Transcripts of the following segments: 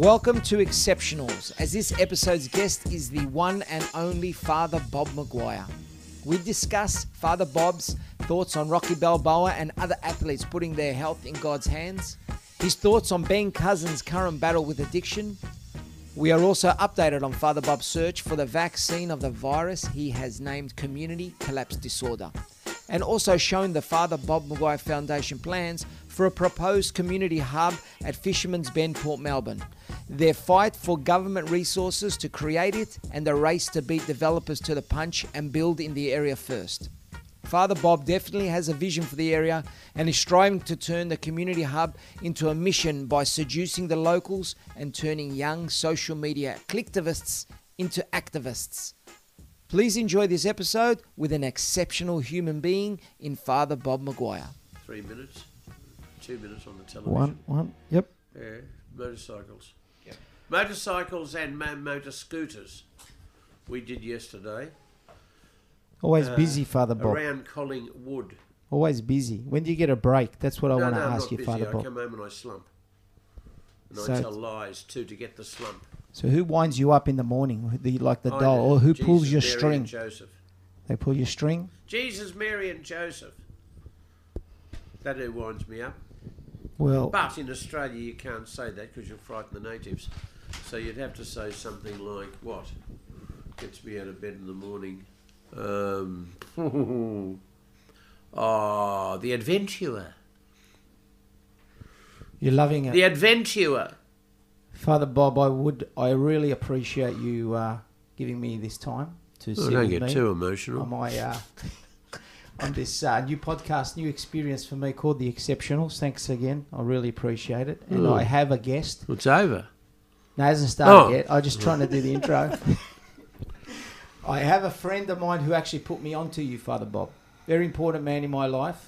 Welcome to Exceptionals, as this episode's guest is the one and only Father Bob Maguire. We discuss Father Bob's thoughts on Rocky Balboa and other athletes putting their health in God's hands, his thoughts on Ben Cousins' current battle with addiction. We are also updated on Father Bob's search for the vaccine of the virus he has named Community Collapse Disorder, and also shown the Father Bob Maguire Foundation plans for a proposed community hub at Fishermen's Bend, Port Melbourne, their fight for government resources to create it, and the race to beat developers to the punch and build in the area first. Father Bob definitely has a vision for the area and is striving to turn the community hub into a mission by seducing the locals and turning young social media clicktivists into activists. Please enjoy this episode with an exceptional human being in Father Bob Maguire. 3 minutes, 2 minutes on the television. One, yep. Yeah, motorcycles. Yep. Motorcycles and motor scooters we did yesterday. Always busy, Father Bob. Around Collingwood. Always busy. When do you get a break? That's what I want to ask you, busy. Father Bob. I come home and I slump. And so I tell lies, too, to get the slump. So who winds you up in the morning, like the doll, or who Jesus, pulls your Mary string? And Joseph. They pull your string? Jesus, Mary and Joseph. That who winds me up. Well, but in Australia you can't say that because you'll frighten the natives. So you'd have to say something like, what? Gets me out of bed in the morning. The adventurer. You're loving it. The adventurer. Father Bob, I really appreciate you giving me this time to sit with me. Don't get too emotional. On this new podcast, new experience for me called The Exceptionals. Thanks again. I really appreciate it. And I have a guest. It's over. No, it hasn't started yet. I'm just trying to do the intro. I have a friend of mine who actually put me on to you, Father Bob. Very important man in my life.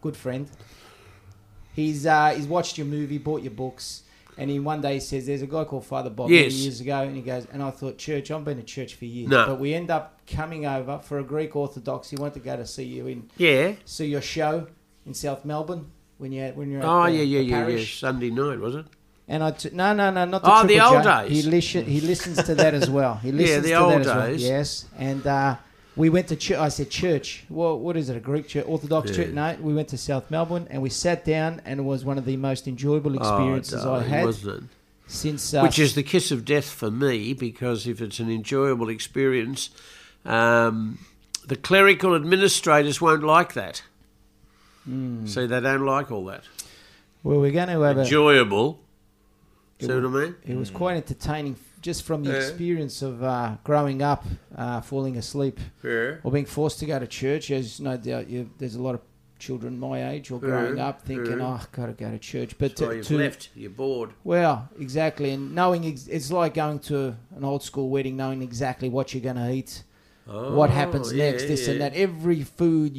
Good friend. He's watched your movie, bought your books. And one day he says, there's a guy called Father Bob many years ago. And he goes, and I thought, church, I've been to church for years. No. But we end up coming over for a Greek Orthodox. He wanted to go to see you see your show in South Melbourne when you're at parish. Sunday night, was it? And No, not the Triple J. Oh, the old days. He listens to that as well. He listens to that as well. Yeah, the old days. Yes. And we went to church. I said, church, well, what is it, a Greek church, Orthodox church? No, we went to South Melbourne and we sat down, and it was one of the most enjoyable experiences I had. Wasn't it? Since, which is the kiss of death for me, because if it's an enjoyable experience, the clerical administrators won't like that. Mm. See, they don't like all that. Well, we're going to have enjoyable. See what I mean? It was quite entertaining. Just from the experience of growing up, falling asleep, or being forced to go to church, as no doubt there's a lot of children my age or growing up thinking, I've got to go to church. But left, you're bored. Well, exactly. And knowing it's like going to an old school wedding, knowing exactly what you're going to eat, what happens next, this and that. Every food,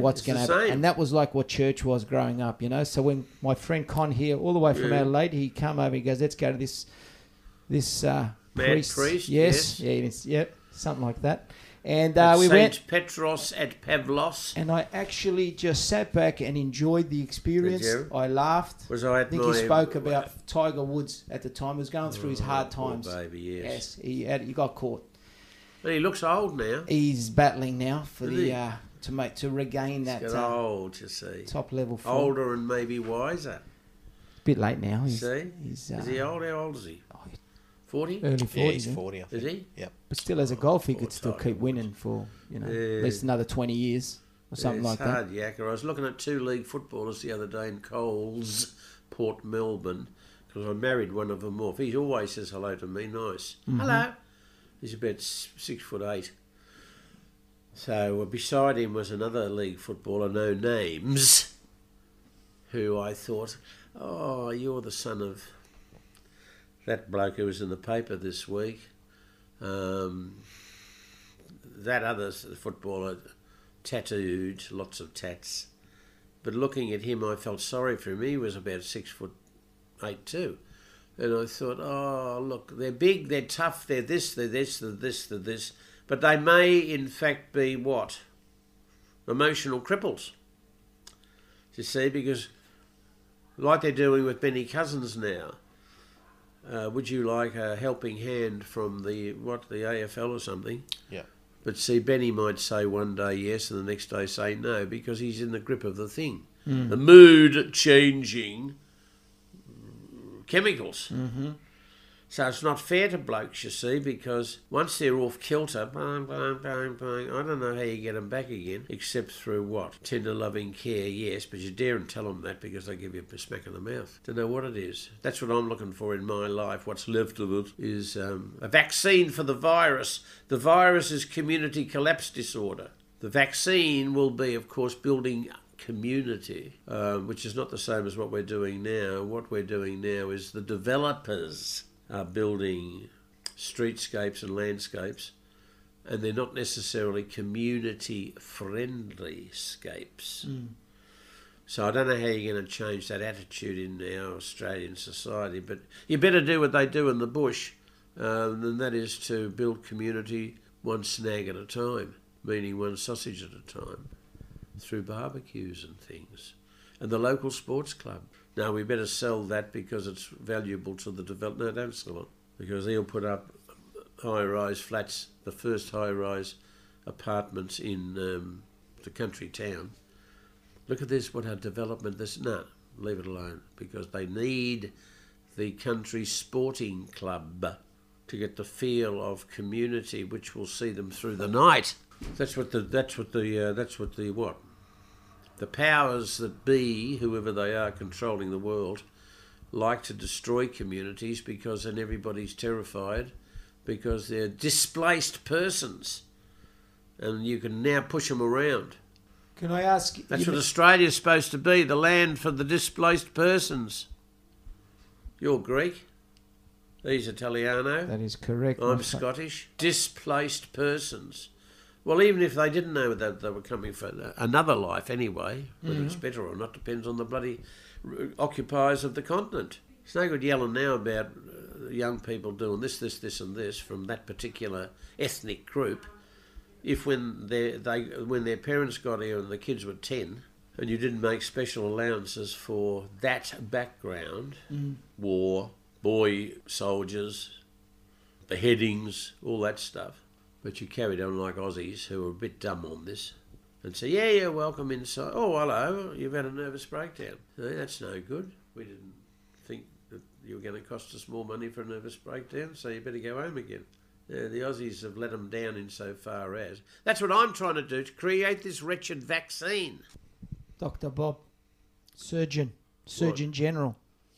what's going to happen. Same. And that was like what church was growing up, you know. So when my friend Con here, all the way from Adelaide, he came over and he goes, let's go to this priest, something like that. And we went to St Petros at Pavlos. And I actually just sat back and enjoyed the experience. I laughed. I think he spoke about Tiger Woods at the time. He was going through his hard times. Baby, yes. Yes, he got caught. But he looks old now. He's battling now for to regain that old, you see. Top level form. Older and maybe wiser. Bit late now. Is he old? How old is he? 40? Early 40s. Yeah, he's 40, I think. Is he? Yep. But still, as a golfer, he could still keep winning for, at least another 20 years or something like that. It's hard, yakker. I was looking at 2 league footballers the other day in Coles, Port Melbourne, because I married one of them off. He always says hello to me. Nice. Mm-hmm. Hello. He's about 6'8". So beside him was another league footballer, no names, who I thought, you're the son of... that bloke who was in the paper this week, that other footballer, tattooed, lots of tats. But looking at him, I felt sorry for him. He was about 6'8" too. And I thought, look, they're big, they're tough, they're this, they're this, they're this, they're this. But they may, in fact, be what? Emotional cripples. You see, because like they're doing with Benny Cousins now, would you like a helping hand from the AFL or something? Yeah. But see, Benny might say one day yes and the next day say no, because he's in the grip of the thing. Mm. The mood-changing chemicals. Mm-hmm. So it's not fair to blokes, you see, because once they're off kilter, bang, bang, bang, bang, I don't know how you get them back again, except through what? Tender loving care, yes, but you daren't tell them that because they give you a smack in the mouth. Don't know what it is. That's what I'm looking for in my life. What's left of it is a vaccine for the virus. The virus is community collapse disorder. The vaccine will be, of course, building community, which is not the same as what we're doing now. What we're doing now is the developers are building streetscapes and landscapes, and they're not necessarily community-friendly scapes. Mm. So I don't know how you're going to change that attitude in our Australian society, but you better do what they do in the bush, and that is to build community one snag at a time, meaning one sausage at a time, through barbecues and things, and the local sports club. No, we better sell that because it's valuable to the developer. No, don't sell it, because he'll put up high-rise flats, the first high-rise apartments in the country town. Look at this, what our development, this, no, leave it alone, because they need the country sporting club to get the feel of community, which will see them through the night. That's what the powers that be, whoever they are controlling the world, like to destroy communities because then everybody's terrified because they're displaced persons and you can now push them around. Can I ask... That's what Australia's supposed to be, the land for the displaced persons. You're Greek. He's Italiano. That is correct. I'm Scottish. Displaced persons. Well, even if they didn't know that they were coming for another life anyway, whether it's better or not depends on the bloody occupiers of the continent. It's no good yelling now about young people doing this, this, this and this from that particular ethnic group if when their parents got here and the kids were 10 and you didn't make special allowances for that background, war, boy soldiers, beheadings, all that stuff. But you carried on like Aussies who were a bit dumb on this and say, yeah, you're welcome inside. Oh, hello, you've had a nervous breakdown. No, that's no good. We didn't think that you were going to cost us more money for a nervous breakdown, so you better go home again. Yeah, the Aussies have let them down in so far as. That's what I'm trying to do, to create this wretched vaccine. Dr. Bob, Surgeon General,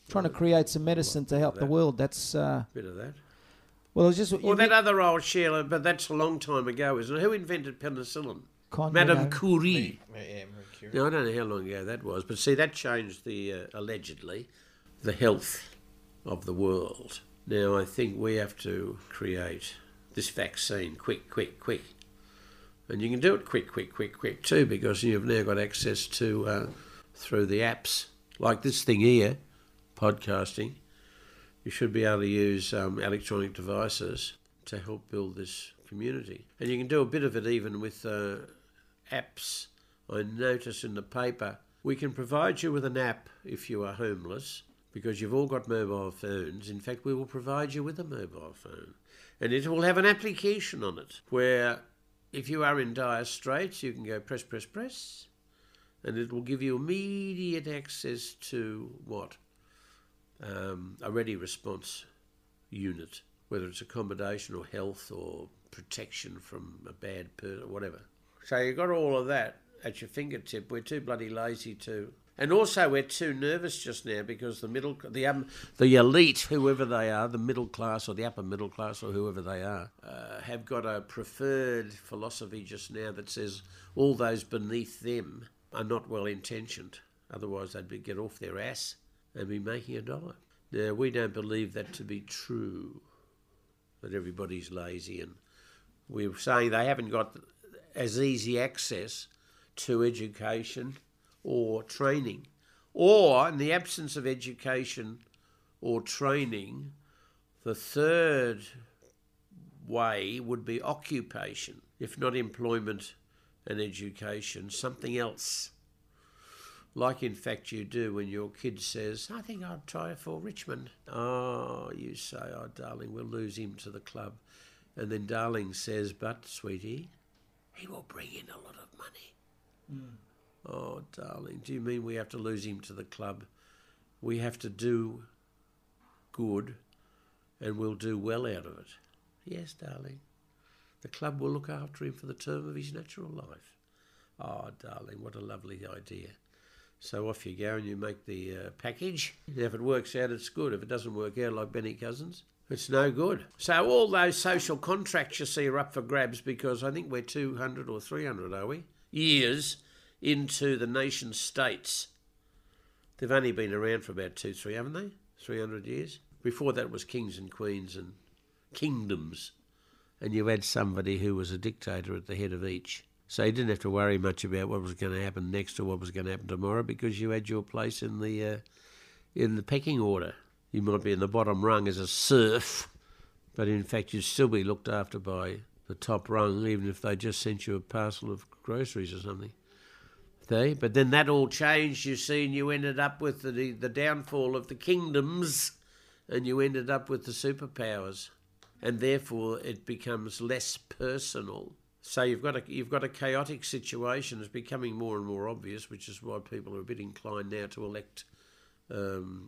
trying to create some medicine to help the world. That's a bit of that. Well, it was just, that other old Sheila, but that's a long time ago, isn't it? Who invented penicillin? Madame Curie. Curie. Now, I don't know how long ago that was, but see, that changed allegedly, the health of the world. Now, I think we have to create this vaccine quick, quick, quick. And you can do it quick, quick, quick, quick too, because you've now got access to, through the apps, like this thing here, podcasting. You should be able to use electronic devices to help build this community. And you can do a bit of it even with apps. I notice in the paper, we can provide you with an app if you are homeless, because you've all got mobile phones. In fact, we will provide you with a mobile phone. And it will have an application on it, where if you are in dire straits, you can go press, press, press, and it will give you immediate access to what? A ready response unit, whether it's accommodation or health or protection from a bad person or whatever. So you've got all of that at your fingertip. We're too bloody lazy to... And also we're too nervous just now because the elite, whoever they are, the middle class or the upper middle class or whoever they are, have got a preferred philosophy just now that says all those beneath them are not well-intentioned. Otherwise they'd get off their ass and be making a dollar. Now, we don't believe that to be true, that everybody's lazy. And we're saying they haven't got as easy access to education or training. Or, in the absence of education or training, the third way would be occupation. If not employment and education, something else. like in fact you do when your kid says, I think I'd try for Richmond. Oh, you say, oh, darling, we'll lose him to the club. And then darling says, but, sweetie, he will bring in a lot of money. Mm. Oh, darling, do you mean we have to lose him to the club? We have to do good and we'll do well out of it. Yes, darling. The club will look after him for the term of his natural life. Oh, darling, what a lovely idea. So off you go and you make the package. And if it works out, it's good. If it doesn't work out like Benny Cousins, it's no good. So all those social contracts you see are up for grabs because I think we're 200 or 300, are we? Years into the nation states. They've only been around for about 2-3, haven't they? 300 years. Before that was kings and queens and kingdoms. And you had somebody who was a dictator at the head of each. So you didn't have to worry much about what was going to happen next or what was going to happen tomorrow because you had your place in the pecking order. You might be in the bottom rung as a serf, but in fact you'd still be looked after by the top rung, even if they just sent you a parcel of groceries or something. But then that all changed, you see, and you ended up with the downfall of the kingdoms and you ended up with the superpowers. And therefore it becomes less personal. So you've got a chaotic situation. It's becoming more and more obvious, which is why people are a bit inclined now to elect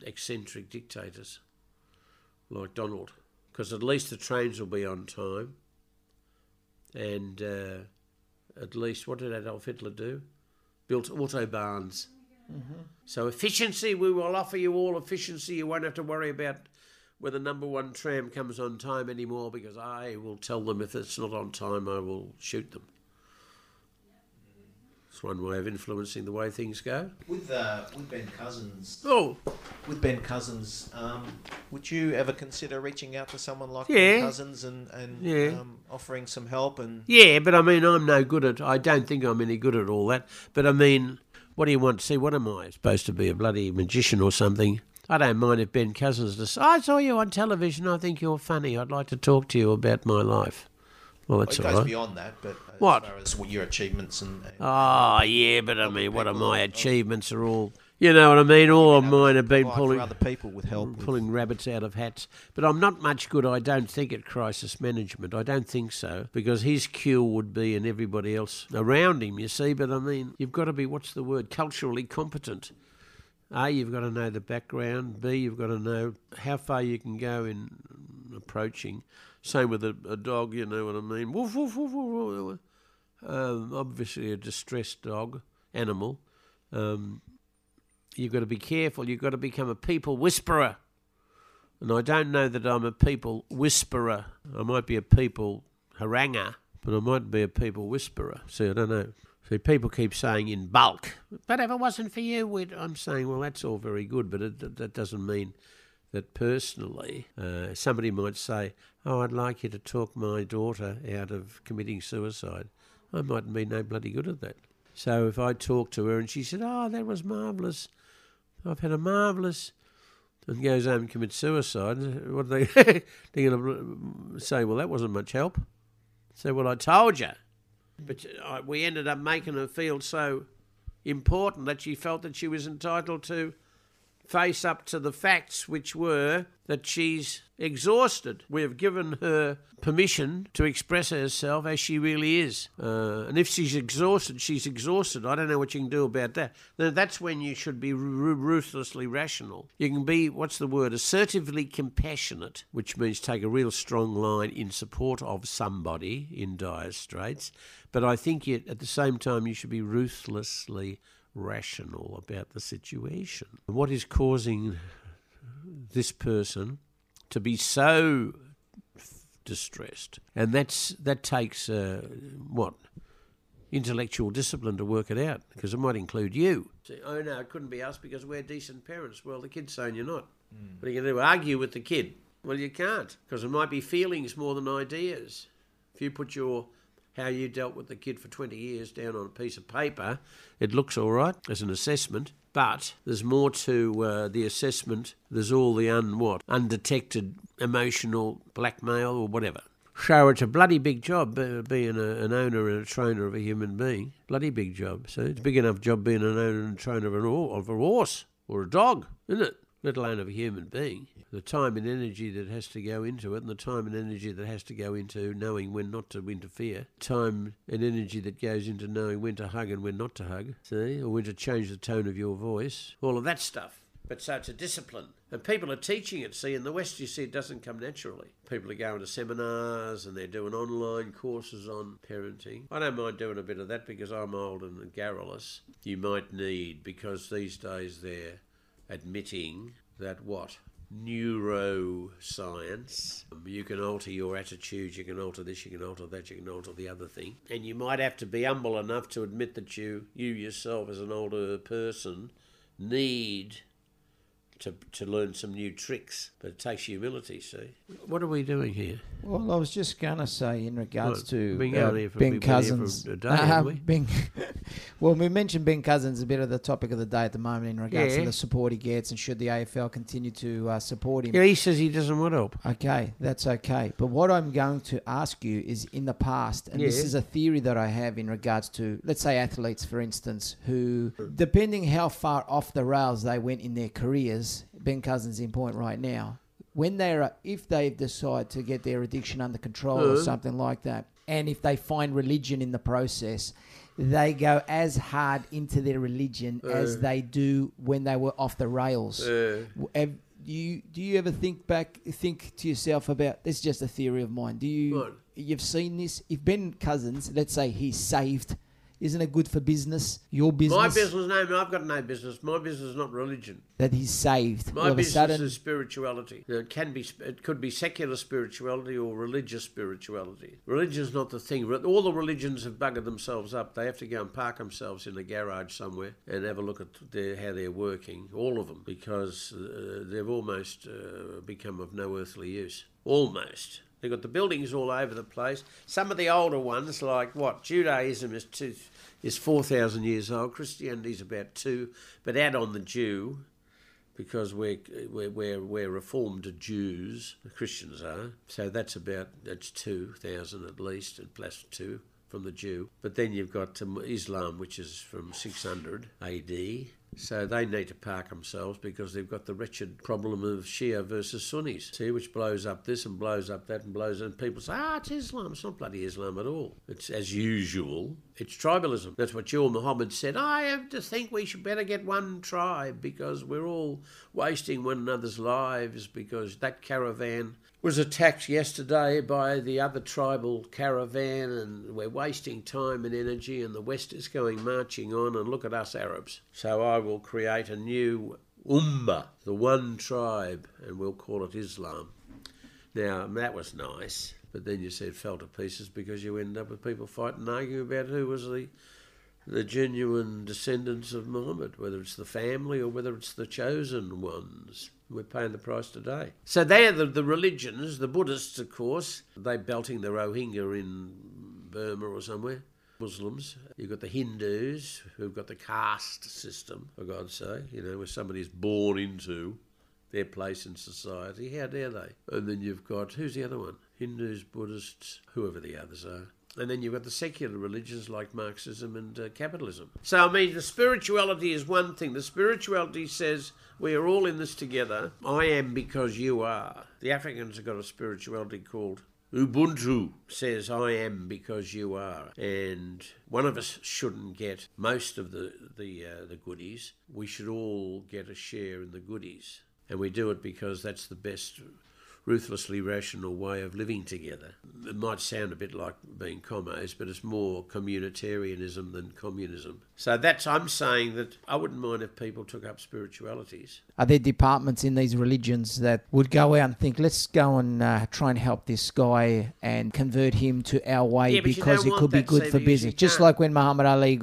eccentric dictators like Donald, because at least the trains will be on time. And at least, what did Adolf Hitler do? Built autobahns. Mm-hmm. So efficiency, we will offer you all efficiency. You won't have to worry about whether number one tram comes on time anymore because I will tell them if it's not on time, I will shoot them. It's one way of influencing the way things go. With Ben Cousins. Oh. With Ben Cousins, would you ever consider reaching out to someone like Ben Cousins and offering some help? And yeah, but I mean, I'm no good at... I don't think I'm any good at all that. But I mean, what do you want to see? What am I, supposed to be a bloody magician or something? I don't mind if Ben Cousins says, I saw you on television, I think you're funny, I'd like to talk to you about my life. Well, that's all right. It goes beyond that, but what? As far as what your achievements and oh, yeah, but I mean, what are my achievements are all... You know what I mean? All of mine have been pulling other people with help, pulling rabbits out of hats. But I'm not much good, I don't think, at crisis management. I don't think so, because his cure would be in everybody else around him, you see. But I mean, you've got to be, what's the word, culturally competent. A, you've got to know the background. B, you've got to know how far you can go in approaching. Same with a dog, you know what I mean? Woof, woof, woof, woof, woof. Obviously a distressed dog, animal. You've got to be careful. You've got to become a people whisperer. And I don't know that I'm a people whisperer. I might be a people haranguer, but I might be a people whisperer. See, I don't know. See, people keep saying in bulk, but if it wasn't for you, I'm saying, well, that's all very good, but that doesn't mean that personally. Somebody might say, oh, I'd like you to talk my daughter out of committing suicide. I mightn't be no bloody good at that. So if I talked to her and she said, oh, that was marvellous, I've had a marvellous, and goes home and commits suicide, what are they they're going to say, well, that wasn't much help. Say, well, I told you. But we ended up making her feel so important that she felt that she was entitled to face up to the facts, which were that she's exhausted. We have given her permission to express herself as she really is. And if she's exhausted, she's exhausted. I don't know what you can do about that. Now, that's when you should be ruthlessly rational. You can be, what's the word, assertively compassionate, which means take a real strong line in support of somebody in dire straits. But I think at the same time you should be ruthlessly rational about the situation. What is causing this person to be so distressed? And that takes intellectual discipline to work it out, because it might include you. See, oh no, it couldn't be us because we're decent parents. Well, the kid's saying you're not. What are you going to do? Argue with the kid? Well, you can't, because it might be feelings more than ideas. If you put your how you dealt with the kid for 20 years down on a piece of paper, it looks all right as an assessment, but there's more to the assessment. There's all the undetected emotional blackmail or whatever. show it's a bloody big job being an owner and a trainer of a human being. Bloody big job. So it's a big enough job being an owner and trainer of a horse or a dog, isn't it? Let alone of a human being. The time and energy that has to go into it, and the time and energy that has to go into knowing when not to interfere, time and energy that goes into knowing when to hug and when not to hug, see, or when to change the tone of your voice, all of that stuff. But so it's a discipline. And people are teaching it, see, in the West, you see, it doesn't come naturally. People are going to seminars and they're doing online courses on parenting. I don't mind doing a bit of that because I'm old and garrulous. You might need, because these days they're admitting that what? Neuroscience. You can alter your attitude, you can alter this, you can alter that, you can alter the other thing. And you might have to be humble enough to admit that you yourself as an older person need to learn some new tricks. But it takes humility, see. What are we doing here? Well, I was just going to say in regards to Ben Cousins. Well, we mentioned Ben Cousins, a bit of the topic of the day at the moment in regards to the support he gets and should the AFL continue to support him. Yeah, he says he doesn't want help. Okay, that's okay. But what I'm going to ask you is in the past, and this is a theory that I have in regards to, let's say athletes, for instance, who, depending how far off the rails they went in their careers, Ben Cousins in point right now, when if they decide to get their addiction under control or something like that, and if they find religion in the process, they go as hard into their religion as they do when they were off the rails. Do you ever think to yourself about this? Is just a theory of mine. You've seen this? If Ben Cousins, let's say he's saved, isn't it good for business? Your business? My business? No, I've got no business. My business is not religion. That he's saved. My business is spirituality. Now, it could be secular spirituality or religious spirituality. Religion's not the thing. All the religions have buggered themselves up. They have to go and park themselves in a garage somewhere and have a look at how they're working, all of them, because they've almost become of no earthly use. Almost. They've got the buildings all over the place. Some of the older ones, like what? Judaism is 4,000 years old. Christianity's about 2. But add on the Jew, because we're reformed Jews. The Christians are. So that's 2,000 at least, and plus 2 from the Jew. But then you've got Islam, which is from 600 AD. So they need to park themselves because they've got the wretched problem of Shia versus Sunnis, see, which blows up this and blows up that and blows, and people say, it's Islam. It's not bloody Islam at all. It's as usual. It's tribalism. That's what your Muhammad said. I have to think we should better get one tribe because we're all wasting one another's lives because that caravan was attacked yesterday by the other tribal caravan and we're wasting time and energy and the West is going marching on and look at us Arabs. So I will create a new Ummah, the one tribe, and we'll call it Islam. Now, that was nice, but then you see it fell to pieces because you end up with people fighting and arguing about who was the genuine descendants of Muhammad, whether it's the family or whether it's the chosen ones. We're paying the price today. So they're the religions, the Buddhists, of course. They're belting the Rohingya in Burma or somewhere. Muslims. You've got the Hindus who've got the caste system, for God's sake, where somebody's born into their place in society. How dare they? And then you've got, who's the other one? Hindus, Buddhists, whoever the others are. And then you've got the secular religions like Marxism and capitalism. So, I mean, the spirituality is one thing. The spirituality says we are all in this together. I am because you are. The Africans have got a spirituality called Ubuntu, says I am because you are. And one of us shouldn't get most of the goodies. We should all get a share in the goodies. And we do it because that's the best ruthlessly rational way of living together. It might sound a bit like being commos, but it's more communitarianism than communism. So I'm saying that I wouldn't mind if people took up spiritualities. Are there departments in these religions that would go out and think, let's go and try and help this guy and convert him to our way because it could be good for business? Just like when Muhammad Ali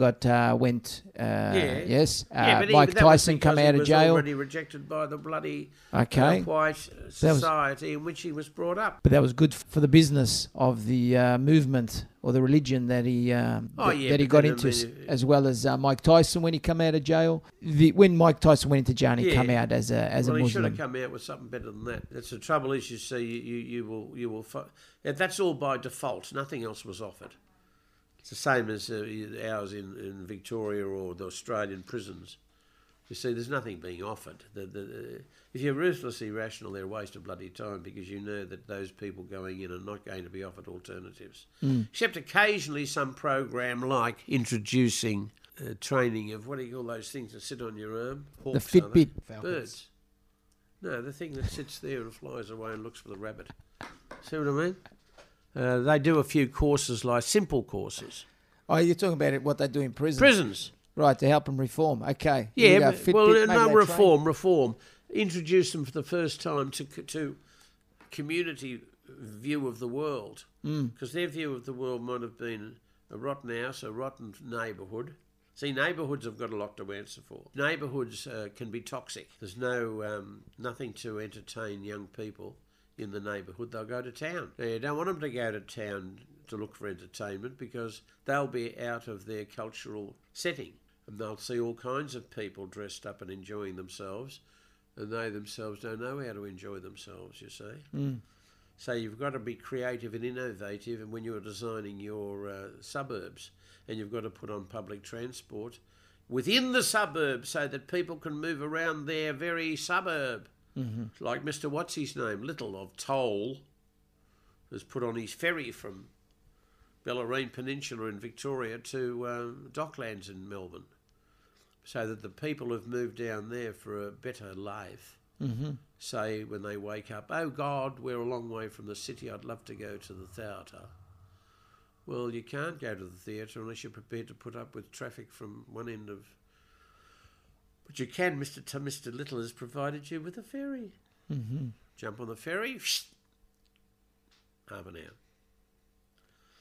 went Yes. But Mike Tyson come out of jail. He was already rejected by the bloody white society in which he was brought up. But that was good for the business of the movement or the religion that he that he got into, as well as Mike Tyson when he come out of jail. When Mike Tyson went into jail, he come out as a Muslim. He should have come out with something better than that. That's the trouble is, you see, you will. That's all by default. Nothing else was offered. It's the same as ours in Victoria or the Australian prisons. You see, there's nothing being offered. If you're ruthlessly rational, they're a waste of bloody time because you know that those people going in are not going to be offered alternatives. Mm. Except occasionally some program like introducing training of, what do you call those things that sit on your arm? Hawks, the Fitbit. Birds. No, the thing that sits there and flies away and looks for the rabbit. See what I mean? They do a few courses, like simple courses. Oh, you're talking about it, what they do in prisons? Prisons. Right, to help them reform. Okay. Yeah, reform. Introduce them for the first time to community view of the world. Because their view of the world might have been a rotten house, a rotten neighbourhood. See, neighbourhoods have got a lot to answer for. Neighbourhoods can be toxic. There's nothing to entertain young people. In the neighbourhood, they'll go to town. Now, you don't want them to go to town to look for entertainment because they'll be out of their cultural setting and they'll see all kinds of people dressed up and enjoying themselves, and they themselves don't know how to enjoy themselves, you see. Mm. So you've got to be creative and innovative, and when you're designing your suburbs, and you've got to put on public transport within the suburb so that people can move around their very suburb. Mm-hmm. Like Mr. What's-his-name, Little of Toll, has put on his ferry from Bellarine Peninsula in Victoria to Docklands in Melbourne, so that the people who've moved down there for a better life say when they wake up, oh, God, we're a long way from the city, I'd love to go to the theatre. Well, you can't go to the theatre unless you're prepared to put up with traffic from one end of... But you can, Mr. Little has provided you with a ferry. Mm-hmm. Jump on the ferry, half an hour.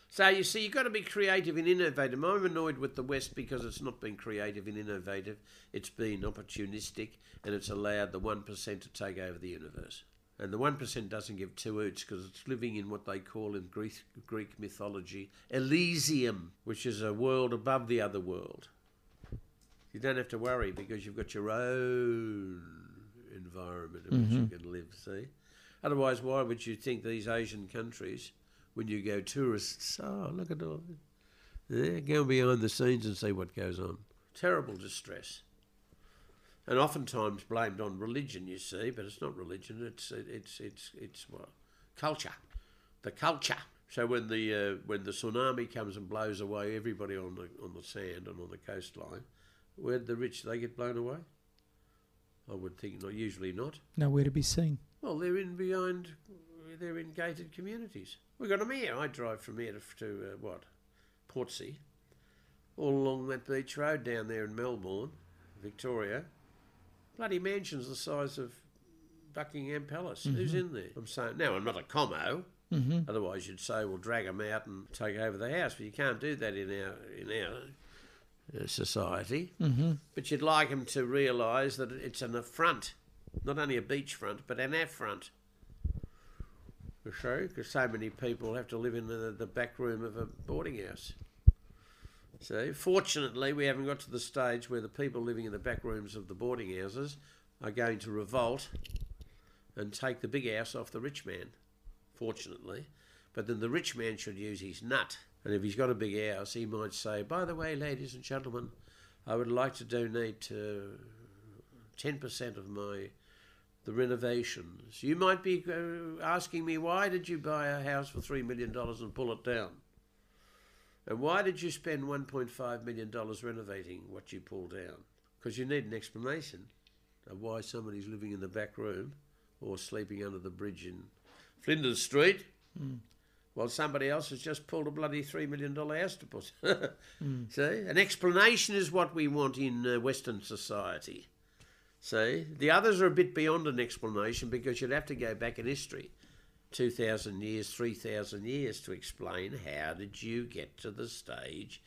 So you see, you've got to be creative and innovative. I'm annoyed with the West because it's not been creative and innovative. It's been opportunistic, and it's allowed the 1% to take over the universe. And the 1% doesn't give two oots because it's living in what they call in Greek mythology, Elysium, which is a world above the other world. You don't have to worry because you've got your own environment in which you can live, see? Otherwise, why would you think these Asian countries, when you go tourists, oh, look at all this. Yeah, go behind the scenes and see what goes on. Terrible distress. And oftentimes blamed on religion, you see, but it's not religion, it's what? Culture. The culture. So when the tsunami comes and blows away everybody on the sand and on the coastline, where'd the rich, they get blown away? I would think not, usually not. Nowhere to be seen. Well, they're in gated communities. We've got them here. I drive from here to Portsea, all along that beach road down there in Melbourne, Victoria. Bloody mansions the size of Buckingham Palace. Mm-hmm. Who's in there? I'm saying, no, I'm not a commo. Mm-hmm. Otherwise you'd say, well, drag them out and take over the house. But you can't do that in our society, but you'd like them to realise that it's an affront, not only a beachfront, but an affront. You see, because so many people have to live in the back room of a boarding house. So, fortunately, we haven't got to the stage where the people living in the back rooms of the boarding houses are going to revolt and take the big house off the rich man, fortunately. But then the rich man should use his nut. And if he's got a big house, he might say, by the way, ladies and gentlemen, I would like to donate 10% of the renovations. You might be asking me, why did you buy a house for $3 million and pull it down? And why did you spend $1.5 million renovating what you pulled down? Because you need an explanation of why somebody's living in the back room or sleeping under the bridge in Flinders Street. Mm. Well, somebody else has just pulled a bloody $3 million house to put. See? An explanation is what we want in Western society. See? The others are a bit beyond an explanation because you'd have to go back in history 2,000 years, 3,000 years to explain how did you get to the stage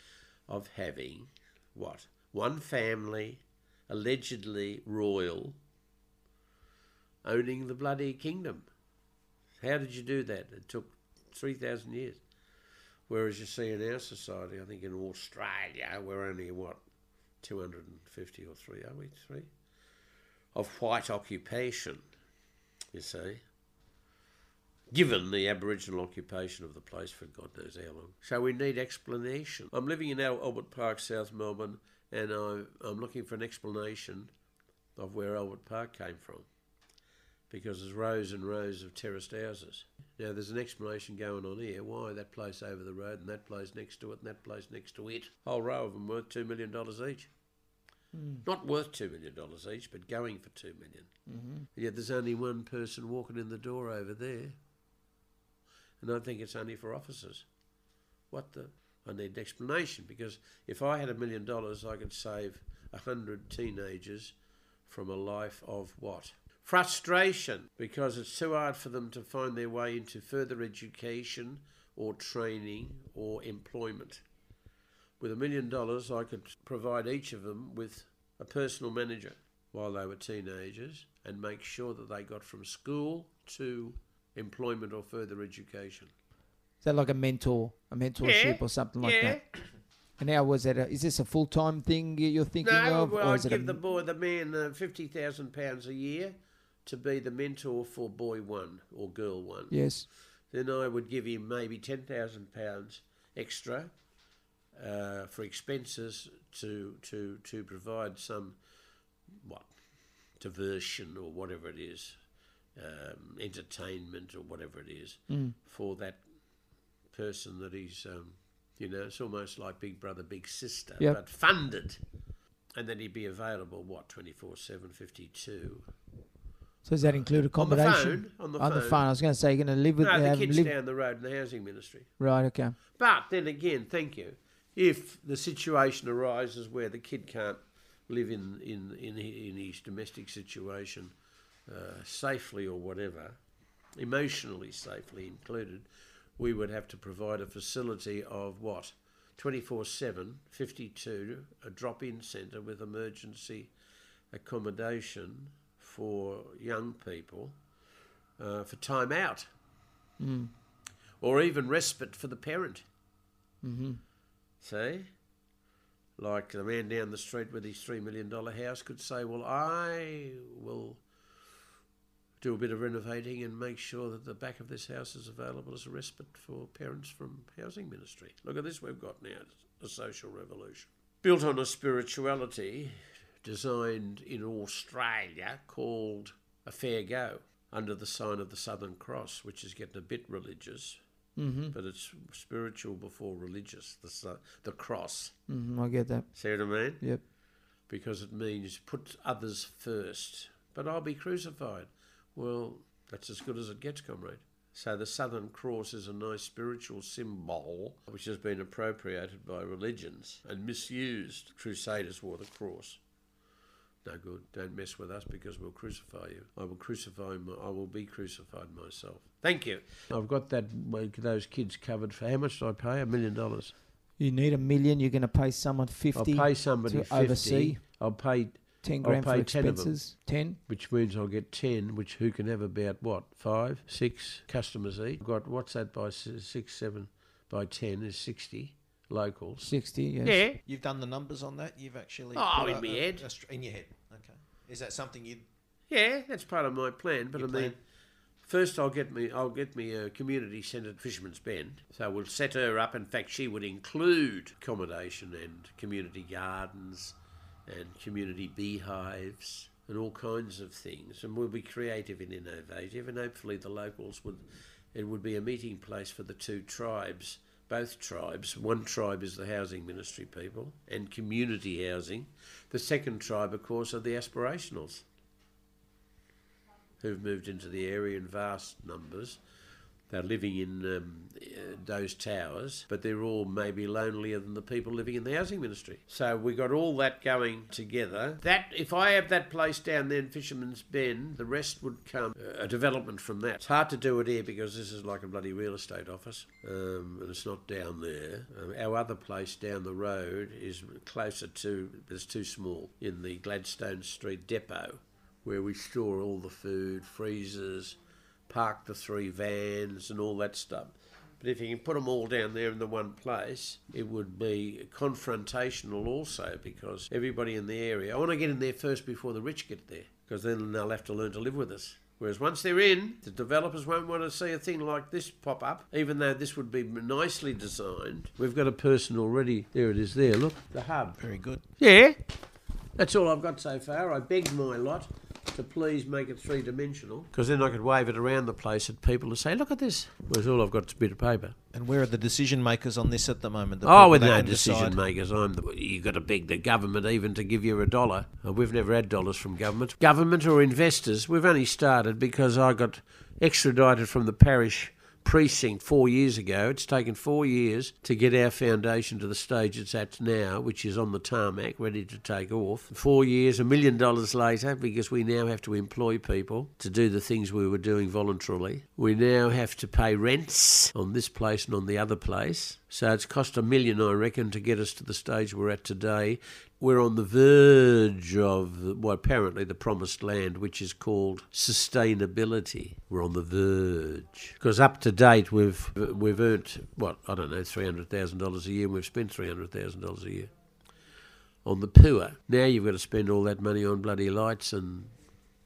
of having what? one family, allegedly royal, owning the bloody kingdom. How did you do that? It took 3,000 years. Whereas you see in our society, I think in Australia, we're only, what, 250 or three, are we? Three? Of white occupation, you see. Given the Aboriginal occupation of the place for God knows how long. So we need explanation. I'm living in Albert Park, South Melbourne, and I'm looking for an explanation of where Albert Park came from, because there's rows and rows of terraced houses. Now there's an explanation going on here. Why that place over the road and that place next to it and that place next to it? A whole row of them worth $2 million each. Mm. Not worth $2 million each, but going for $2 million. Mm-hmm. Yet there's only one person walking in the door over there. And I think it's only for officers. What the? I need an explanation, because if I had $1 million, I could save 100 teenagers from a life of what? Frustration, because it's too hard for them to find their way into further education or training or employment. With $1 million, I could provide each of them with a personal manager while they were teenagers and make sure that they got from school to employment or further education. Is that like a mentor, a mentorship, yeah, or something like that? And how was that? Is this a full-time thing you're thinking of? No, well, I'd give the man £50,000 a year to be the mentor for boy one or girl one. Yes. Then I would give him maybe £10,000 extra for expenses to provide some, what, diversion or whatever it is, entertainment or whatever it is, for that person that he's, you know, it's almost like Big Brother, Big Sister, yep, but funded. And then he'd be available, what, 24/7, 52. So does that include accommodation? On the phone. I was going to say, you're going to live with... No, the kids down the road in the Housing Ministry. Right, okay. But then again, thank you, if the situation arises where the kid can't live in his domestic situation safely or whatever, emotionally safely included, we would have to provide a facility of what? 24/7, 52, a drop-in centre with emergency accommodation for young people for time out, or even respite for the parent. Mm-hmm. See? Like the man down the street with his $3 million house could say, well, I will do a bit of renovating and make sure that the back of this house is available as a respite for parents from Housing Ministry. Look at this we've got now, a social revolution. Built on a spirituality designed in Australia called A Fair Go, under the sign of the Southern Cross, which is getting a bit religious, but it's spiritual before religious, the cross. I get that. See what I mean? Yep. Because it means put others first. But I'll be crucified. Well, that's as good as it gets, comrade. So the Southern Cross is a nice spiritual symbol which has been appropriated by religions and misused. Crusaders wore the cross. No good. Don't mess with us, because we'll crucify you. I will be crucified myself. Thank you. I've got those kids covered for how much did I pay? $1 million. You need $1 million. You're going to pay someone 50. I'll pay somebody 50. Oversee. I'll pay. 10 grand for expenses. 10, which means I'll get 10. Which who can have about what? 5, 6 customers each. I've got what's that by 6, 7 by 10 is 60 locals. 60, yes. Yeah. You've done the numbers on that. You've actually. Oh, in my head. In your head. Okay. Is that something you'd? Yeah, that's part of my plan. But I mean, first I'll get me a community centre at Fishermen's Bend. So we'll set her up. In fact, she would include accommodation and community gardens and community beehives and all kinds of things, and we'll be creative and innovative, and hopefully the locals would, it would be a meeting place for the two tribes, both tribes. One tribe is the Housing Ministry people and community housing. The second tribe, of course, are the Aspirationals, who've moved into the area in vast numbers. They're living in those towers, but they're all maybe lonelier than the people living in the housing ministry. So we got all that going together. That, if I have that place down there in Fishermen's Bend, the rest would come, a development from that. It's hard to do it here because this is like a bloody real estate office, and it's not down there. Our other place down the road is closer to, but it's too small, in the Gladstone Street depot, where we store all the food, freezers, park the three vans and all that stuff. But if you can put them all down there in the one place, it would be confrontational also, because everybody in the area, I want to get in there first before the rich get there, because then they'll have to learn to live with us. Whereas once they're in, the developers won't want to see a thing like this pop up, even though this would be nicely designed. We've got a person already, there it is there, look, the hub. Very good. Yeah, that's all I've got so far. I begged my lot to please make it three-dimensional, because then I could wave it around the place at people to say, look at this. Whereas all I've got is a bit of paper. And where are the decision makers on this at the moment? Oh, with no decision makers. You've got to beg the government even to give you a dollar. We've never had dollars from government. Government or investors, we've only started because I got extradited from the parish precinct 4 years ago. It's taken 4 years to get our foundation to the stage it's at now, which is on the tarmac, ready to take off. 4 years, $1 million later, because we now have to employ people to do the things we were doing voluntarily. We now have to pay rents on this place and on the other place. So it's cost $1 million, I reckon, to get us to the stage we're at today. We're on the verge of, well, apparently the promised land, which is called sustainability. We're on the verge. Because up to date, we've earned, what, I don't know, $300,000 a year, and we've spent $300,000 a year on the poor. Now you've got to spend all that money on bloody lights and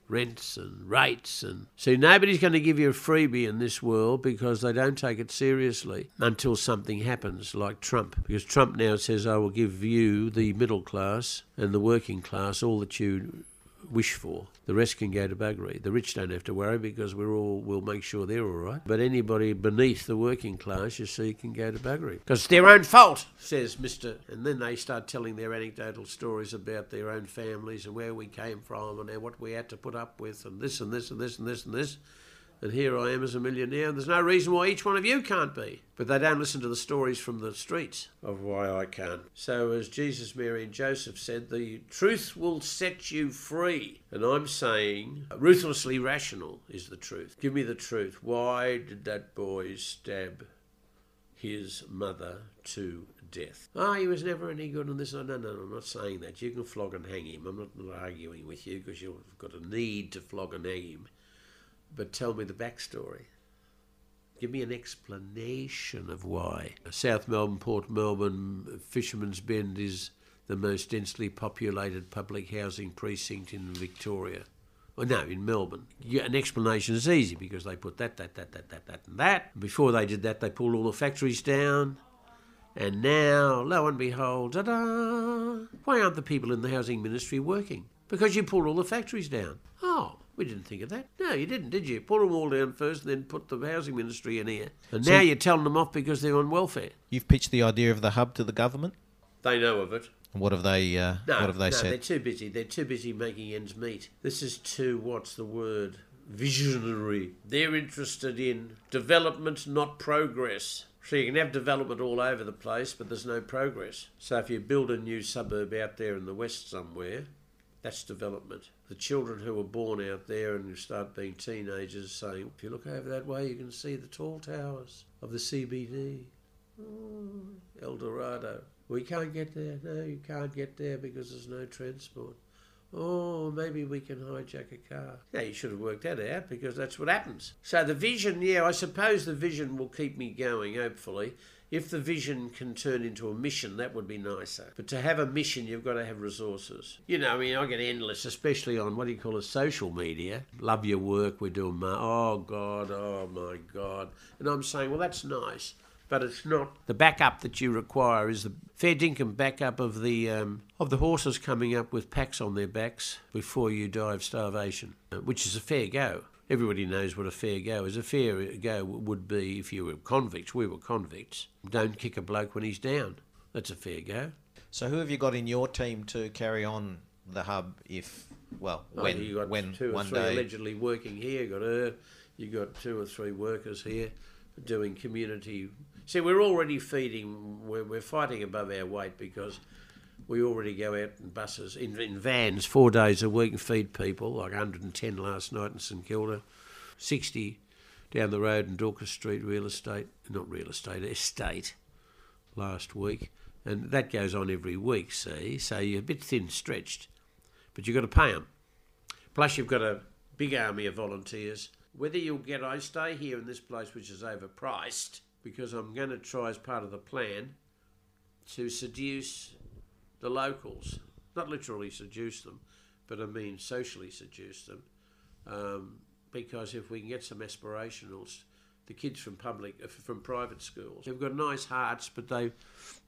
rents and rates. And see, nobody's going to give you a freebie in this world because they don't take it seriously until something happens, like Trump. Because Trump now says, I will give you, the middle class and the working class, all that you wish for. The rest can go to buggery. The rich don't have to worry because we'll make sure they're all right. But anybody beneath the working class, you see, can go to buggery. Because it's their own fault, says Mr. And then they start telling their anecdotal stories about their own families and where we came from and what we had to put up with and this and this and this and this and this. And here I am as a millionaire, and there's no reason why each one of you can't be. But they don't listen to the stories from the streets of why I can't. So as Jesus, Mary and Joseph said, the truth will set you free. And I'm saying ruthlessly rational is the truth. Give me the truth. Why did that boy stab his mother to death? Oh, he was never any good on this. No, I'm not saying that. You can flog and hang him. I'm not arguing with you because you've got a need to flog and hang him. But tell me the backstory. Give me an explanation of why. South Melbourne, Port Melbourne, Fishermen's Bend is the most densely populated public housing precinct in Victoria. Well, no, in Melbourne. An explanation is easy because they put that, and that. Before they did that, they pulled all the factories down. And now, lo and behold, ta-da! Why aren't the people in the housing ministry working? Because you pulled all the factories down. Oh. We didn't think of that. No, you didn't, did you? Pull them all down first and then put the housing ministry in here. And so now you're telling them off because they're on welfare. You've pitched the idea of the hub to the government? They know of it. And what have they, said? No, they're too busy. They're too busy making ends meet. This is too, what's the word, visionary. They're interested in development, not progress. So you can have development all over the place, but there's no progress. So if you build a new suburb out there in the west somewhere, that's development. The children who were born out there and who start being teenagers saying, if you look over that way, you can see the tall towers of the CBD. Oh, El Dorado. We can't get there. No, you can't get there because there's no transport. Oh, maybe we can hijack a car. Now, you should have worked that out because that's what happens. So the vision, yeah, I suppose the vision will keep me going, hopefully. If the vision can turn into a mission, that would be nicer. But to have a mission, you've got to have resources. You know, I mean, I get endless, especially on, what do you call it, social media. Love your work, we're doing, oh my God. And I'm saying, well, that's nice, but it's not. The backup that you require is the fair dinkum backup of the horses coming up with packs on their backs before you die of starvation, which is a fair go. Everybody knows what a fair go is. A fair go would be if you were convicts. We were convicts. Don't kick a bloke when he's down. That's a fair go. So who have you got in your team to carry on the hub if, well, when, you got when two or three allegedly working here. Got her. You've got 2 or 3 workers here doing community. See, we're already feeding, we're fighting above our weight because we already go out in buses, in vans, 4 days a week and feed people, like 110 last night in St Kilda, 60 down the road in Dorcas Street estate last week. And that goes on every week, see? So you're a bit thin-stretched, but you've got to pay them. Plus you've got a big army of volunteers. Whether you'll get, I stay here in this place which is overpriced because I'm going to try as part of the plan to seduce the locals. Not literally seduce them, but I mean socially seduce them. Because if we can get some aspirationals, the kids from private schools, they've got nice hearts, but they,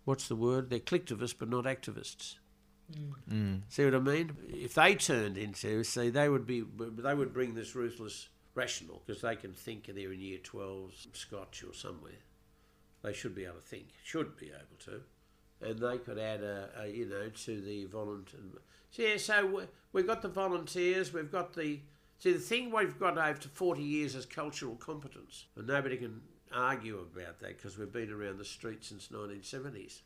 what's the word? They're collectivists, but not activists. Mm. Mm. See what I mean? If they turned into, see, they would bring this ruthless rational, because they can think, and they're in year 12s, Scotch or somewhere. They should be able to think, should be able to. And they could add a you know, to the volunteer. So, yeah, so we've got the volunteers, we've got the, see, the thing we've got over to 40 years is cultural competence. And nobody can argue about that because we've been around the street since 1970s.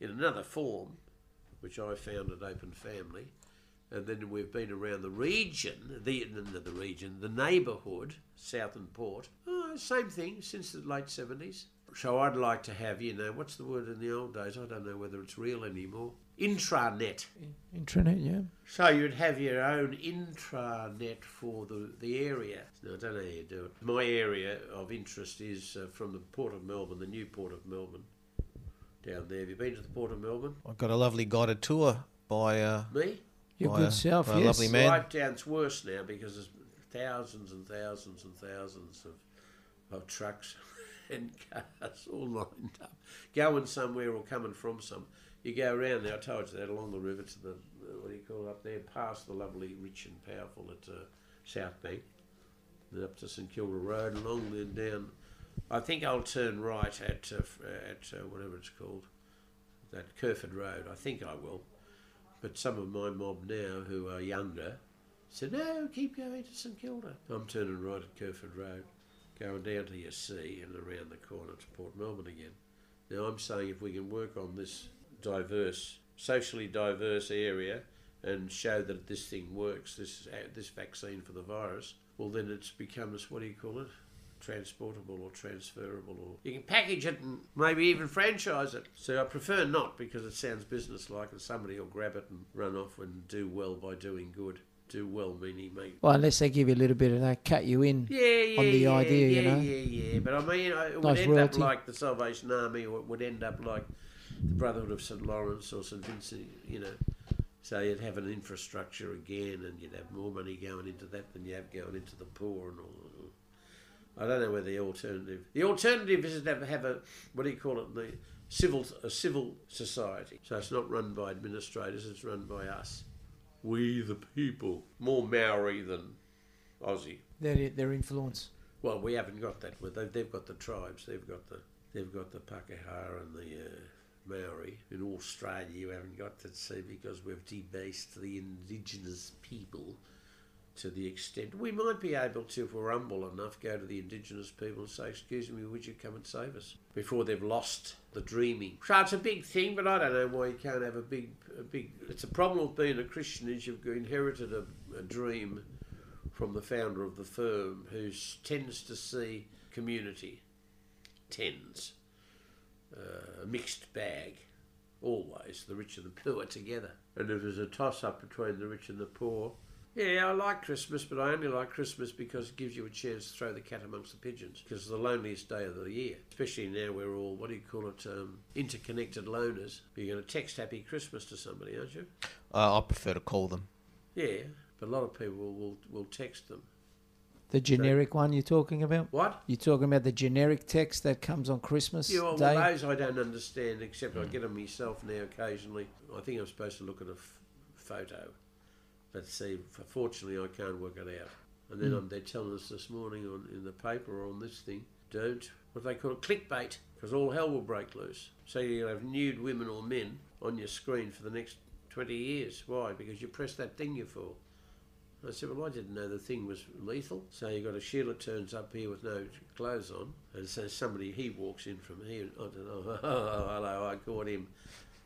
In another form, which I founded Open Family, and then we've been around the region, the neighbourhood, South and Port. Oh, same thing, since the late 70s. So I'd like to have, you know, what's the word in the old days? I don't know whether it's real anymore. Intranet. Intranet, yeah. So you'd have your own intranet for the area. Now, I don't know how you do it. My area of interest is from the Port of Melbourne, the new Port of Melbourne, down there. Have you been to the Port of Melbourne? I've got a lovely guided tour by... Me? Your good self, yes. A lovely man. Right down, it's worse now because there's thousands and thousands and thousands of trucks and cars all lined up, going somewhere or coming from some. You go around there, I told you that, along the river to the, what do you call it up there, past the lovely Rich and Powerful at South Bank, and up to St Kilda Road, along then down. I think I'll turn right at whatever it's called, that Kerford Road, I think I will. But some of my mob now who are younger said, no, keep going to St Kilda. I'm turning right at Kerford Road, going down to your sea and around the corner to Port Melbourne again. Now I'm saying if we can work on this diverse, socially diverse area and show that this thing works, this vaccine for the virus, well then it becomes, what do you call it, transportable or transferable, or you can package it and maybe even franchise it. So I prefer not, because it sounds business-like and somebody will grab it and run off and do well by doing good. Do well meaning me. Well, unless they give you a little bit of that, cut you in on the idea, you know. Yeah. But I mean, it would end up like the Salvation Army, or it would end up like the Brotherhood of St Lawrence or St Vincent, you know. So you'd have an infrastructure again, and you'd have more money going into that than you have going into the poor and all that. I don't know where the alternative... The alternative is to have a, what do you call it, a civil society. So it's not run by administrators, it's run by us. We the people. More Maori than Aussie. Their influence. Well, we haven't got that. They've got the tribes, they've got the Pākehā and the Maori. In Australia you haven't got that, see, because we've debased the indigenous people. To the extent we might be able to, if we're humble enough, go to the indigenous people and say, excuse me, would you come and save us? Before they've lost the dreaming. So it's a big thing, but I don't know why you can't have a big... It's a problem with being a Christian is you've inherited a dream from the founder of the firm who tends to see community. Tends. A mixed bag. Always. The rich and the poor together. And if there's a toss-up between the rich and the poor... Yeah, I like Christmas, but I only like Christmas because it gives you a chance to throw the cat amongst the pigeons, because it's the loneliest day of the year. Especially now we're all, what do you call it, interconnected loners. You're going to text Happy Christmas to somebody, aren't you? I prefer to call them. Yeah, but a lot of people will text them. The generic one you're talking about? What? You're talking about the generic text that comes on Christmas Day? Well, those I don't understand, except I get them myself now occasionally. I think I'm supposed to look at a photo. But see, fortunately, I can't work it out. And then they're telling us this morning in the paper on this thing, don't, what they call it, clickbait, because all hell will break loose. So you'll have nude women or men on your screen for the next 20 years. Why? Because you press that thing you're for. I said, well, I didn't know the thing was lethal. So you got a Sheila turns up here with no clothes on, and so somebody, he walks in from here, I don't know, oh, hello, I caught him.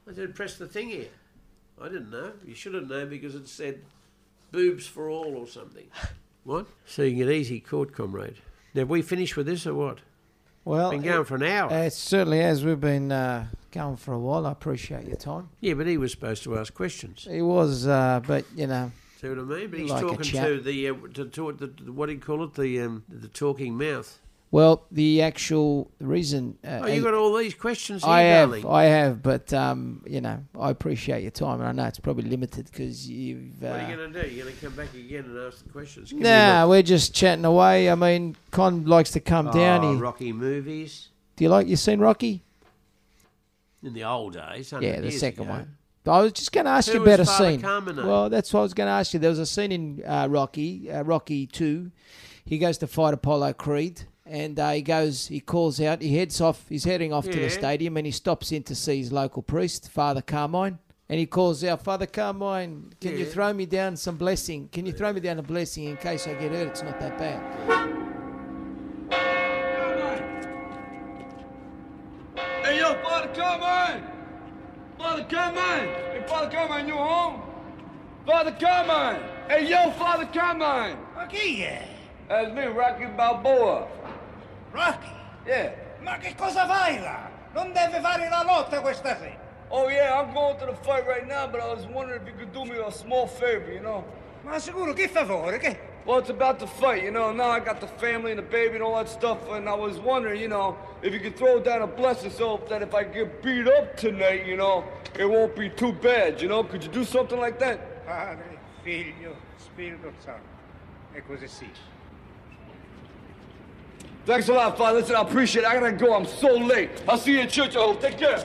I said, press the thing here. I didn't know. You should have known because it said boobs for all or something. What? So you can get easy caught, comrade. Now, have we finished with this or what? Well, been going for an hour. It certainly has. We've been going for a while. I appreciate your time. Yeah, but he was supposed to ask questions. He was, but you know. See what I mean? But he's like talking to the what do you call it? The talking mouth. Well, the actual reason. Oh, you got all these questions. Here, I have, but you know, I appreciate your time, and I know it's probably limited because you've. What are you going to do? You're going to come back again and ask the questions? Nah, we're just chatting away. I mean, Con likes to come down here. Rocky movies. Do you like? You seen Rocky? In the old days. Yeah, the second one. I was just going to ask you about a scene. Well, that's what I was going to ask you. There was a scene in Rocky, Rocky 2. He goes to fight Apollo Creed, and he goes, he calls out, he heads off, he's heading off to the stadium, and he stops in to see his local priest, Father Carmine, and he calls out, Father Carmine, can you throw me down some blessing? Can you throw me down a blessing in case I get hurt? It's not that bad. Hey, yo, Father Carmine! Father Carmine! Hey, Father Carmine, you home? Father Carmine! Hey, yo, Father Carmine! Rocky, yeah. That's me, Rocky Balboa. Rocky? Yeah. Ma che cosa fai là? Non deve fare la lotta questa sera. Oh, yeah, I'm going to the fight right now, but I was wondering if you could do me a small favor, you know? Ma sicuro, che favore, che? Well, it's about the fight, you know? Now I got the family and the baby and all that stuff, and I was wondering, you know, if you could throw down a blessing so that if I get beat up tonight, you know, it won't be too bad, you know? Could you do something like that? Padre, Figlio, Spirito Santo. E così sì. Thanks a lot, Father. Listen, I appreciate it. I gotta go. I'm so late. I'll see you in church, I hope. Take care.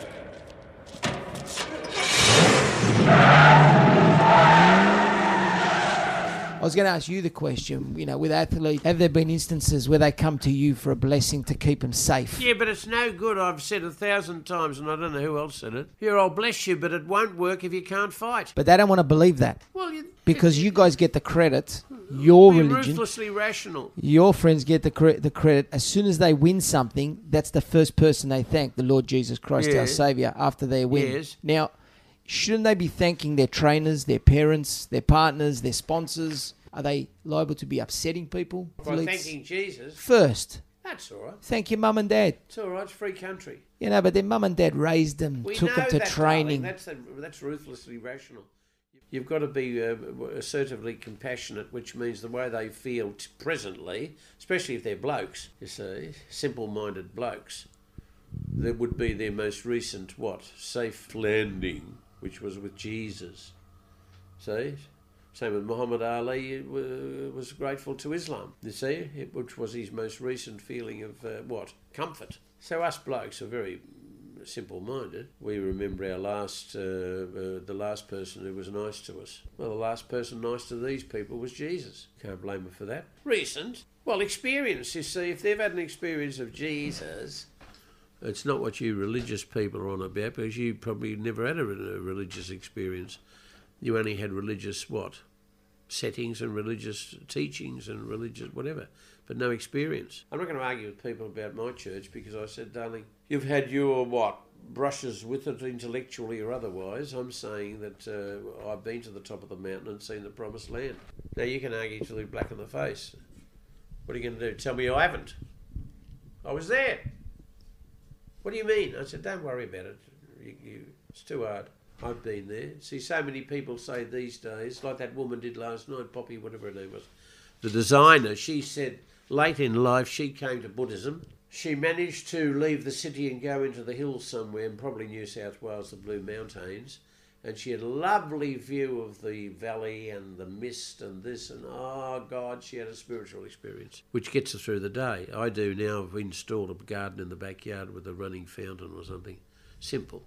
I was going to ask you the question, you know, with athletes, have there been instances where they come to you for a blessing to keep them safe? Yeah, but it's no good. I've said 1,000 times, and I don't know who else said it. Here, I'll bless you, but it won't work if you can't fight. But they don't want to believe that. Well, because you guys get the credit, your religion. Ruthlessly rational. Your friends get the credit. As soon as they win something, that's the first person they thank, the Lord Jesus Christ, our Saviour, after their win. Yes. Now, shouldn't they be thanking their trainers, their parents, their partners, their sponsors? Are they liable to be upsetting people? By thanking Jesus? First. That's all right. Thank your mum and dad. It's all right. It's free country. You know, but their mum and dad raised them, took them to training. That's ruthlessly rational. You've got to be assertively compassionate, which means the way they feel presently, especially if they're blokes, you see, simple-minded blokes, that would be their most recent, what, safe landing, which was with Jesus. See? Same with Muhammad Ali was grateful to Islam, you see, which was his most recent feeling of, what, comfort. So us blokes are very simple-minded. We remember our last, the last person who was nice to us. Well, the last person nice to these people was Jesus. Can't blame her for that. Recent? Well, experience, you see. If they've had an experience of Jesus... It's not what you religious people are on about because you probably never had a religious experience. You only had religious what? Settings and religious teachings and religious whatever, but no experience. I'm not going to argue with people about my church because I said, darling, you've had your what? Brushes with it intellectually or otherwise. I'm saying that I've been to the top of the mountain and seen the promised land. Now you can argue till you're black in the face. What are you going to do? Tell me I haven't. I was there. What do you mean? I said, don't worry about it. It's too hard. I've been there. See, so many people say these days, like that woman did last night, Poppy, whatever her name was, the designer, she said late in life she came to Buddhism. She managed to leave the city and go into the hills somewhere, and probably New South Wales, the Blue Mountains, and she had a lovely view of the valley and the mist and this, and oh, God, she had a spiritual experience, which gets her through the day. I do now. I've installed a garden in the backyard with a running fountain or something. Simple.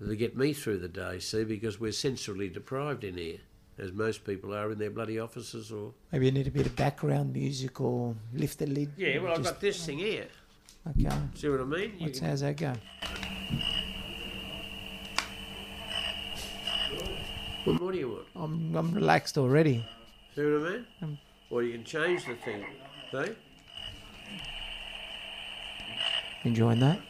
They get me through the day, see, because we're sensorily deprived in here, as most people are in their bloody offices or... Maybe you need a bit of background music or lift the lid. Yeah, well, I've got this thing here. Okay. See what I mean? How's that go? What more do you want? I'm relaxed already. See what I mean? Or you can change the thing. See? Enjoying that?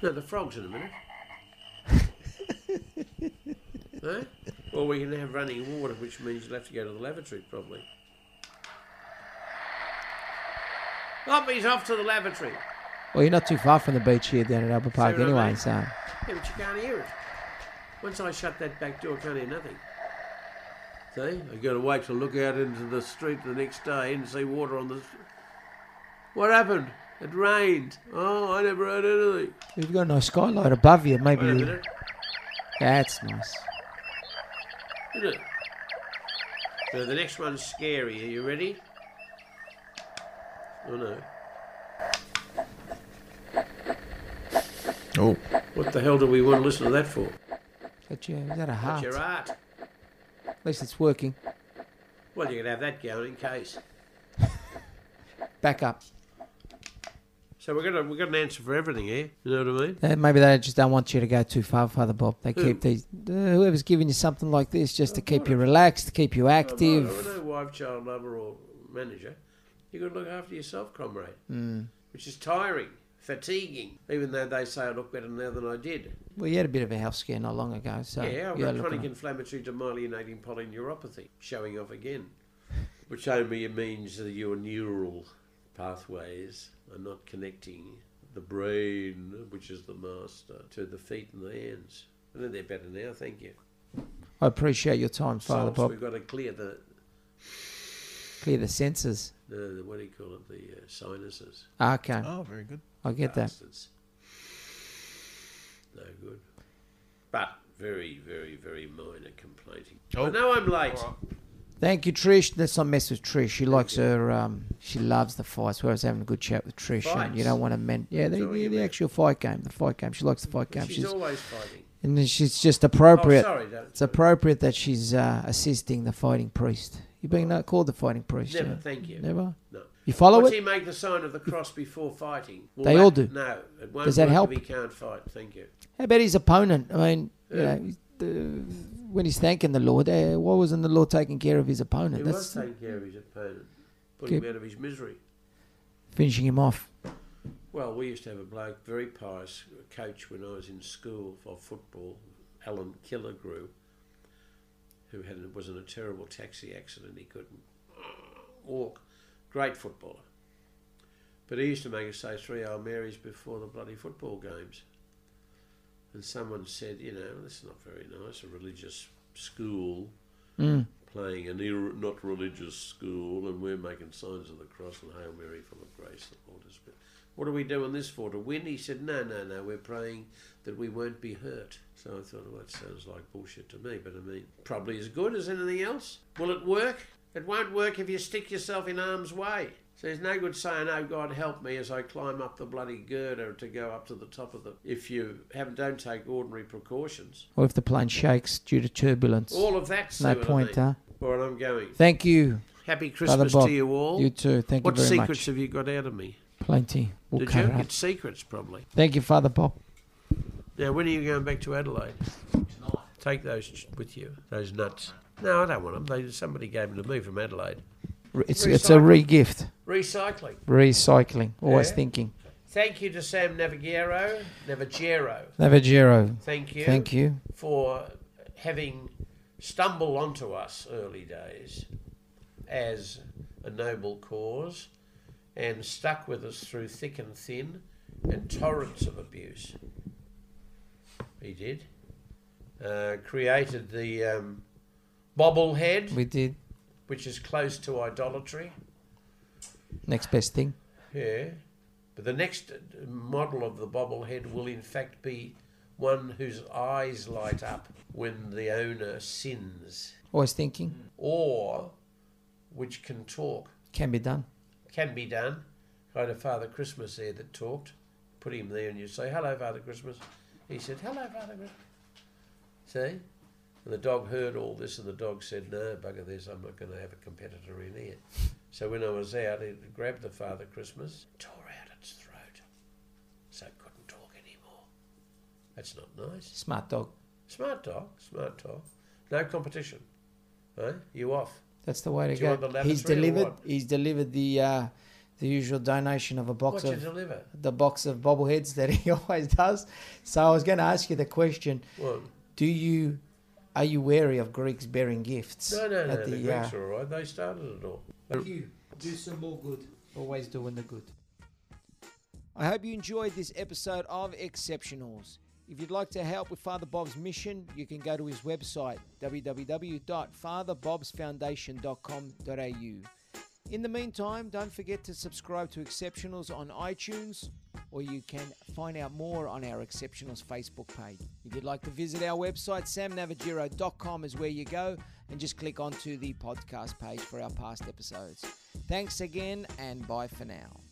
No, the frogs in a minute. Eh? Or we can have running water, which means you'll have to go to the lavatory, probably. Oh, he's off to the lavatory. Well, you're not too far from the beach here down at Albert Park anyway, so... Yeah, but you can't hear it. Once I shut that back door, I can't hear nothing. See? I've got to wait to look out into the street the next day and see water on the... What happened? It rained. Oh, I never heard anything. We've got a nice skylight above you, maybe... Wait a minute. That's nice. Isn't it? So the next one's scary. Are you ready? Oh, no. Oh. What the hell do we want to listen to that for? Is that a heart? That's your heart. At least it's working. Well, you can have that going in case. Back up. So we've got an answer for everything here. You know what I mean? Maybe they just don't want you to go too far, Father Bob. They keep these... whoever's giving you something like this just to keep you relaxed, to keep you active. No wife, child, lover or manager. You've got to look after yourself, comrade. Mm. Which is tiring. Fatiguing, even though they say I look better now than I did. Well, you had a bit of a health scare not long ago, so... Yeah, I've got chronic inflammatory demyelinating polyneuropathy, showing off again, which only means that your neural pathways are not connecting the brain, which is the master, to the feet and the hands. I know they're better now, thank you. I appreciate your time, Father Bob. We've got to clear the... Clear the senses. No, what do you call it? The sinuses. Okay. Oh, very good. I get that. No good. But very, very, very minor complaining. Oh, no, I'm late. Right. Thank you, Trish. Let's not mess with Trish. She likes her... she loves the fights. Whereas having a good chat with Trish. Fights. And you don't want to... yeah, the actual fight game. The fight game. She likes the fight game. She's always fighting. And she's just appropriate. Oh, sorry. It's appropriate that she's assisting the fighting priest. You've been called the fighting priest. Never, thank you. Never? No. You follow it? Does he make the sign of the cross before fighting? Well, they all do. No. It won't. Does that help? He can't fight, thank you. How about his opponent? I mean, you know, when he's thanking the Lord, why wasn't the Lord taking care of his opponent? He was taking care of his opponent, putting him out of his misery. Finishing him off. Well, we used to have a bloke, very pious, a coach when I was in school for football, Alan Killigrew, who was in a terrible taxi accident. He couldn't walk. Great footballer. But he used to make us say three Hail Marys before the bloody football games. And someone said, you know, that's not very nice, a religious school playing a not religious school, and we're making signs of the cross and Hail Mary full of grace and all this. What are we doing this for? To win? He said, no, no, no, we're praying that we won't be hurt. So I thought, well, that sounds like bullshit to me, but I mean, probably as good as anything else. Will it work? It won't work if you stick yourself in harm's way. So there's no good saying, oh, God, help me as I climb up the bloody girder to go up to the top of the... If you don't take ordinary precautions. Or if the plane shakes due to turbulence. All of that, no point, huh? Well, I'm going. Thank you. Happy Christmas to you all. You too. Thank you very much. What secrets have you got out of me? Plenty. Did you get secrets, probably? Thank you, Father Bob. Now, when are you going back to Adelaide? Tonight. Take those with you, those nuts. No, I don't want them. Somebody gave them to me from Adelaide. It's a re-gift. Recycling. Recycling. Always thinking. Thank you to Sam Navagero. Navagero. Thank you. Thank you. For having stumbled onto us early days as a noble cause and stuck with us through thick and thin and torrents of abuse. He did. Created the... bobblehead. We did. Which is close to idolatry. Next best thing. Yeah. But the next model of the bobblehead will in fact be one whose eyes light up when the owner sins. Always thinking. Or which can talk. Can be done. Can be done. I had a Father Christmas there that talked. Put him there and you say, hello, Father Christmas. He said, hello, Father Christmas. See? And the dog heard all this and the dog said, no, bugger this, I'm not going to have a competitor in here. So when I was out, he grabbed the Father Christmas, tore out its throat, so it couldn't talk anymore. That's not nice. Smart dog. Smart talk. No competition. Right? You off. That's the way to go. He's delivered the usual donation of a box the box of bobbleheads that he always does. So I was going to ask you the question: what? Are you wary of Greeks bearing gifts? No. The Greeks are all right. They started it all. Thank you. Do some more good. Always doing the good. I hope you enjoyed this episode of Exceptionals. If you'd like to help with Father Bob's mission, you can go to his website, www.fatherbobsfoundation.com.au. In the meantime, don't forget to subscribe to Exceptionals on iTunes, or you can find out more on our Exceptionals Facebook page. If you'd like to visit our website, samnavagiro.com is where you go, and just click onto the podcast page for our past episodes. Thanks again, and bye for now.